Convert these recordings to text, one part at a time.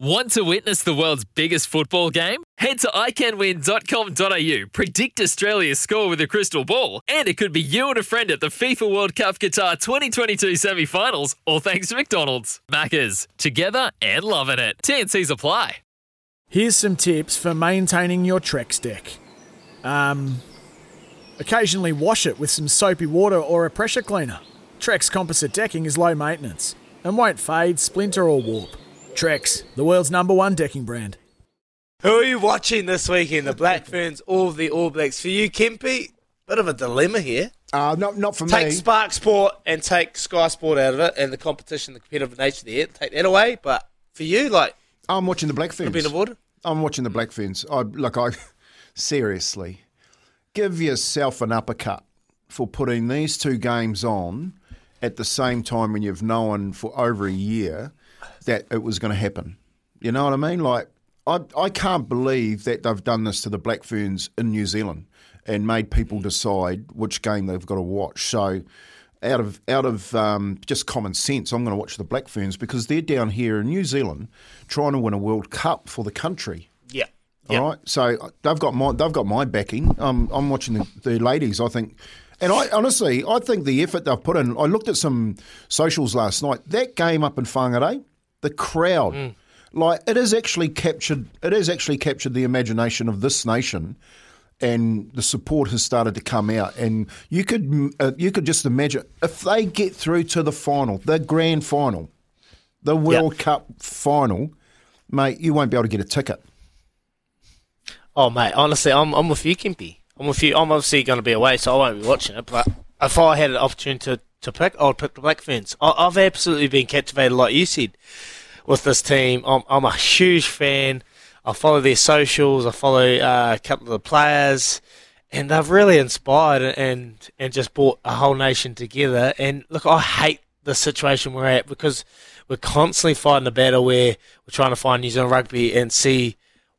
Want to witness the world's biggest football game? Head to iCanWin.com.au, predict Australia's score with a crystal ball, and it could be you and a friend at the FIFA World Cup Qatar 2022 semi-finals, all thanks to McDonald's. Maccas, together and loving it. TNCs apply. Here's some tips for maintaining your Trex deck. Occasionally wash it with some soapy water or a pressure cleaner. Trex composite decking is low maintenance and won't fade, splinter or warp. Trex, the world's #1 decking brand. Who are you watching this weekend? The Black Ferns or the All Blacks? For you, Kempy, bit of a dilemma here. Not for me. Take Spark Sport and take Sky Sport out of it, and the competition, the competitive nature there, take that away. But for you, like, I'm watching the Black Ferns. Seriously, give yourself an uppercut for putting these two games on at the same time when you've known for over a year that it was going to happen. You know what I mean? Like, I can't believe that they've done this to the Black Ferns in New Zealand and made people decide which game they've got to watch. So out of just common sense, I'm going to watch the Black Ferns because they're down here in New Zealand trying to win a World Cup for the country. Yeah. All right? So they've got my backing. I'm watching the ladies, I think. And I honestly think the effort they've put in, I looked at some socials last night, that game up in Whangarei, the crowd, like it has actually captured the imagination of this nation, and the support has started to come out. And you could just imagine if they get through to the final, the grand final, the World Cup final, mate, you won't be able to get a ticket. Oh, mate, honestly, I'm with you, Kempy. I'm obviously going to be away, so I won't be watching it. But if I had an opportunity to pick, I would pick the Black Ferns. I've absolutely been captivated, like you said, with this team. I'm a huge fan. I follow their socials. I follow a couple of the players. And they've really inspired and just brought a whole nation together. And, look, I hate the situation we're at because we're constantly fighting a battle where we're trying to find New Zealand rugby and see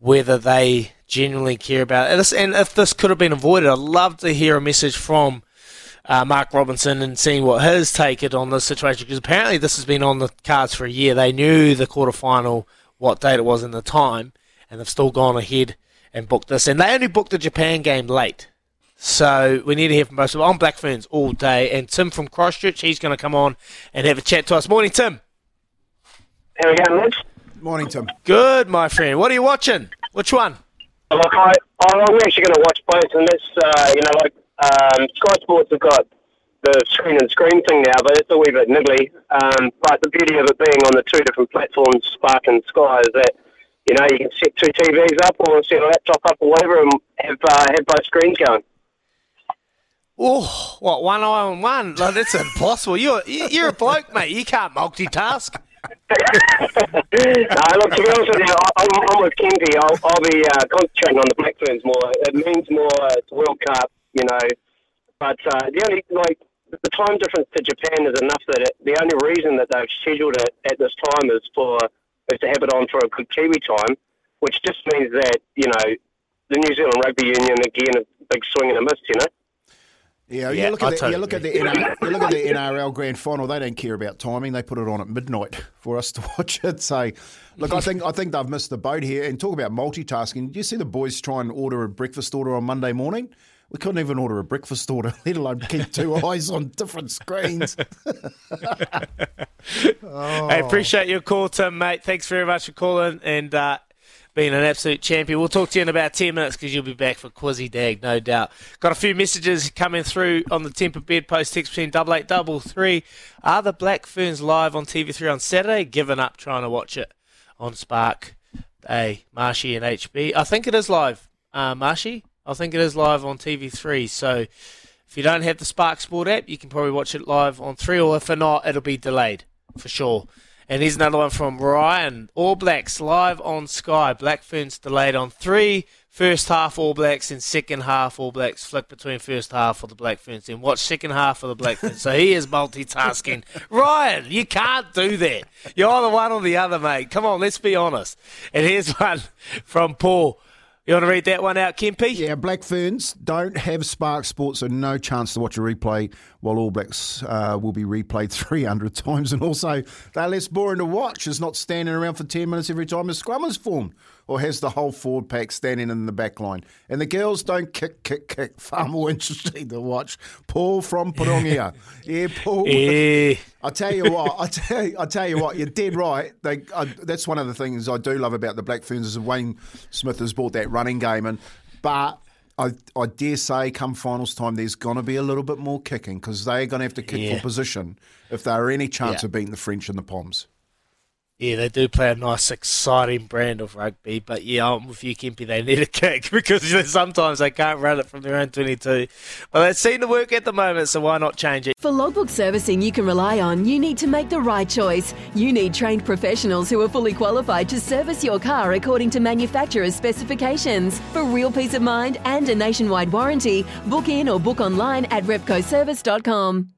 whether they genuinely care about it. And if this could have been avoided, I'd love to hear a message from Mark Robinson and seeing what his take is on this situation, because apparently this has been on the cards for a year. They knew the quarterfinal, what date it was in the time, and they've still gone ahead and booked this. And they only booked the Japan game late. So we need to hear from both of them. I'm Black Ferns all day. And Tim from Christchurch, he's going to come on and have a chat to us. Morning, Tim. How are you going, lads? Morning, Tim. Good, my friend. What are you watching? Which one? Look, I'm actually going to watch both, and this, Sky Sports have got the screen thing now, but it's a wee bit nibbly. But the beauty of it being on the two different platforms, Spark and Sky, is that, you know, you can set two TVs up or set a laptop up or whatever and have both screens going. Oh, what, one eye on one? Like, that's impossible. You're a bloke, mate. You can't multitask. No, look, to be honest with you, I'm with Kempy. I'll be concentrating on the Black Ferns more. It means more to World Cup, you know. But the time difference to Japan is enough that the only reason that they've scheduled it at this time is to have it on for a good Kiwi time, which just means that, you know, the New Zealand Rugby Union, again, a big swing and a miss, you know. Yeah, you look at the NRL grand final. They don't care about timing. They put it on at midnight for us to watch it. So, look, I think they've missed the boat here. And talk about multitasking. Did you see the boys try and order a breakfast order on Monday morning? We couldn't even order a breakfast order, let alone keep two eyes on different screens. I appreciate your call, Tim, mate. Thanks very much for calling and being an absolute champion. We'll talk to you in about 10 minutes because you'll be back for Quizzy Dag, no doubt. Got a few messages coming through on the Temper Bedpost text between 8833. Are the Black Ferns live on TV3 on Saturday? Given up trying to watch it on Spark. Hey, Marshy and HB. I think it is live, Marshy. I think it is live on TV3. So if you don't have the Spark Sport app, you can probably watch it live on 3, or if not, it'll be delayed for sure. And here's another one from Ryan. All Blacks live on Sky. Black Ferns delayed on 3. First half All Blacks and second half All Blacks. Flick between first half for the Black Ferns and watch second half for the Black Ferns. So he is multitasking. Ryan, you can't do that. You're either one or the other, mate. Come on, let's be honest. And here's one from Paul. You want to read that one out, Kempy? Yeah, Black Ferns don't have Spark Sport, so no chance to watch a replay, while All Blacks will be replayed 300 times. And also, they're less boring to watch. It's not standing around for 10 minutes every time a scrum is formed or has the whole forward pack standing in the back line. And the girls don't kick. Far more interesting to watch. Paul from Porongia. Yeah, Paul. Yeah. I tell you what, you're dead right. That's one of the things I do love about the Black Ferns is Wayne Smith has brought that running game in. But I dare say come finals time, there's going to be a little bit more kicking because they're going to have to kick for position if there are any chance of beating the French and the Poms. Yeah, they do play a nice, exciting brand of rugby. But, yeah, I'm with you, Kempy. They need a kick because sometimes they can't run it from their own 22. Well, that's seen to work at the moment, so why not change it? For logbook servicing you can rely on, you need to make the right choice. You need trained professionals who are fully qualified to service your car according to manufacturer's specifications. For real peace of mind and a nationwide warranty, book in or book online at repcoservice.com.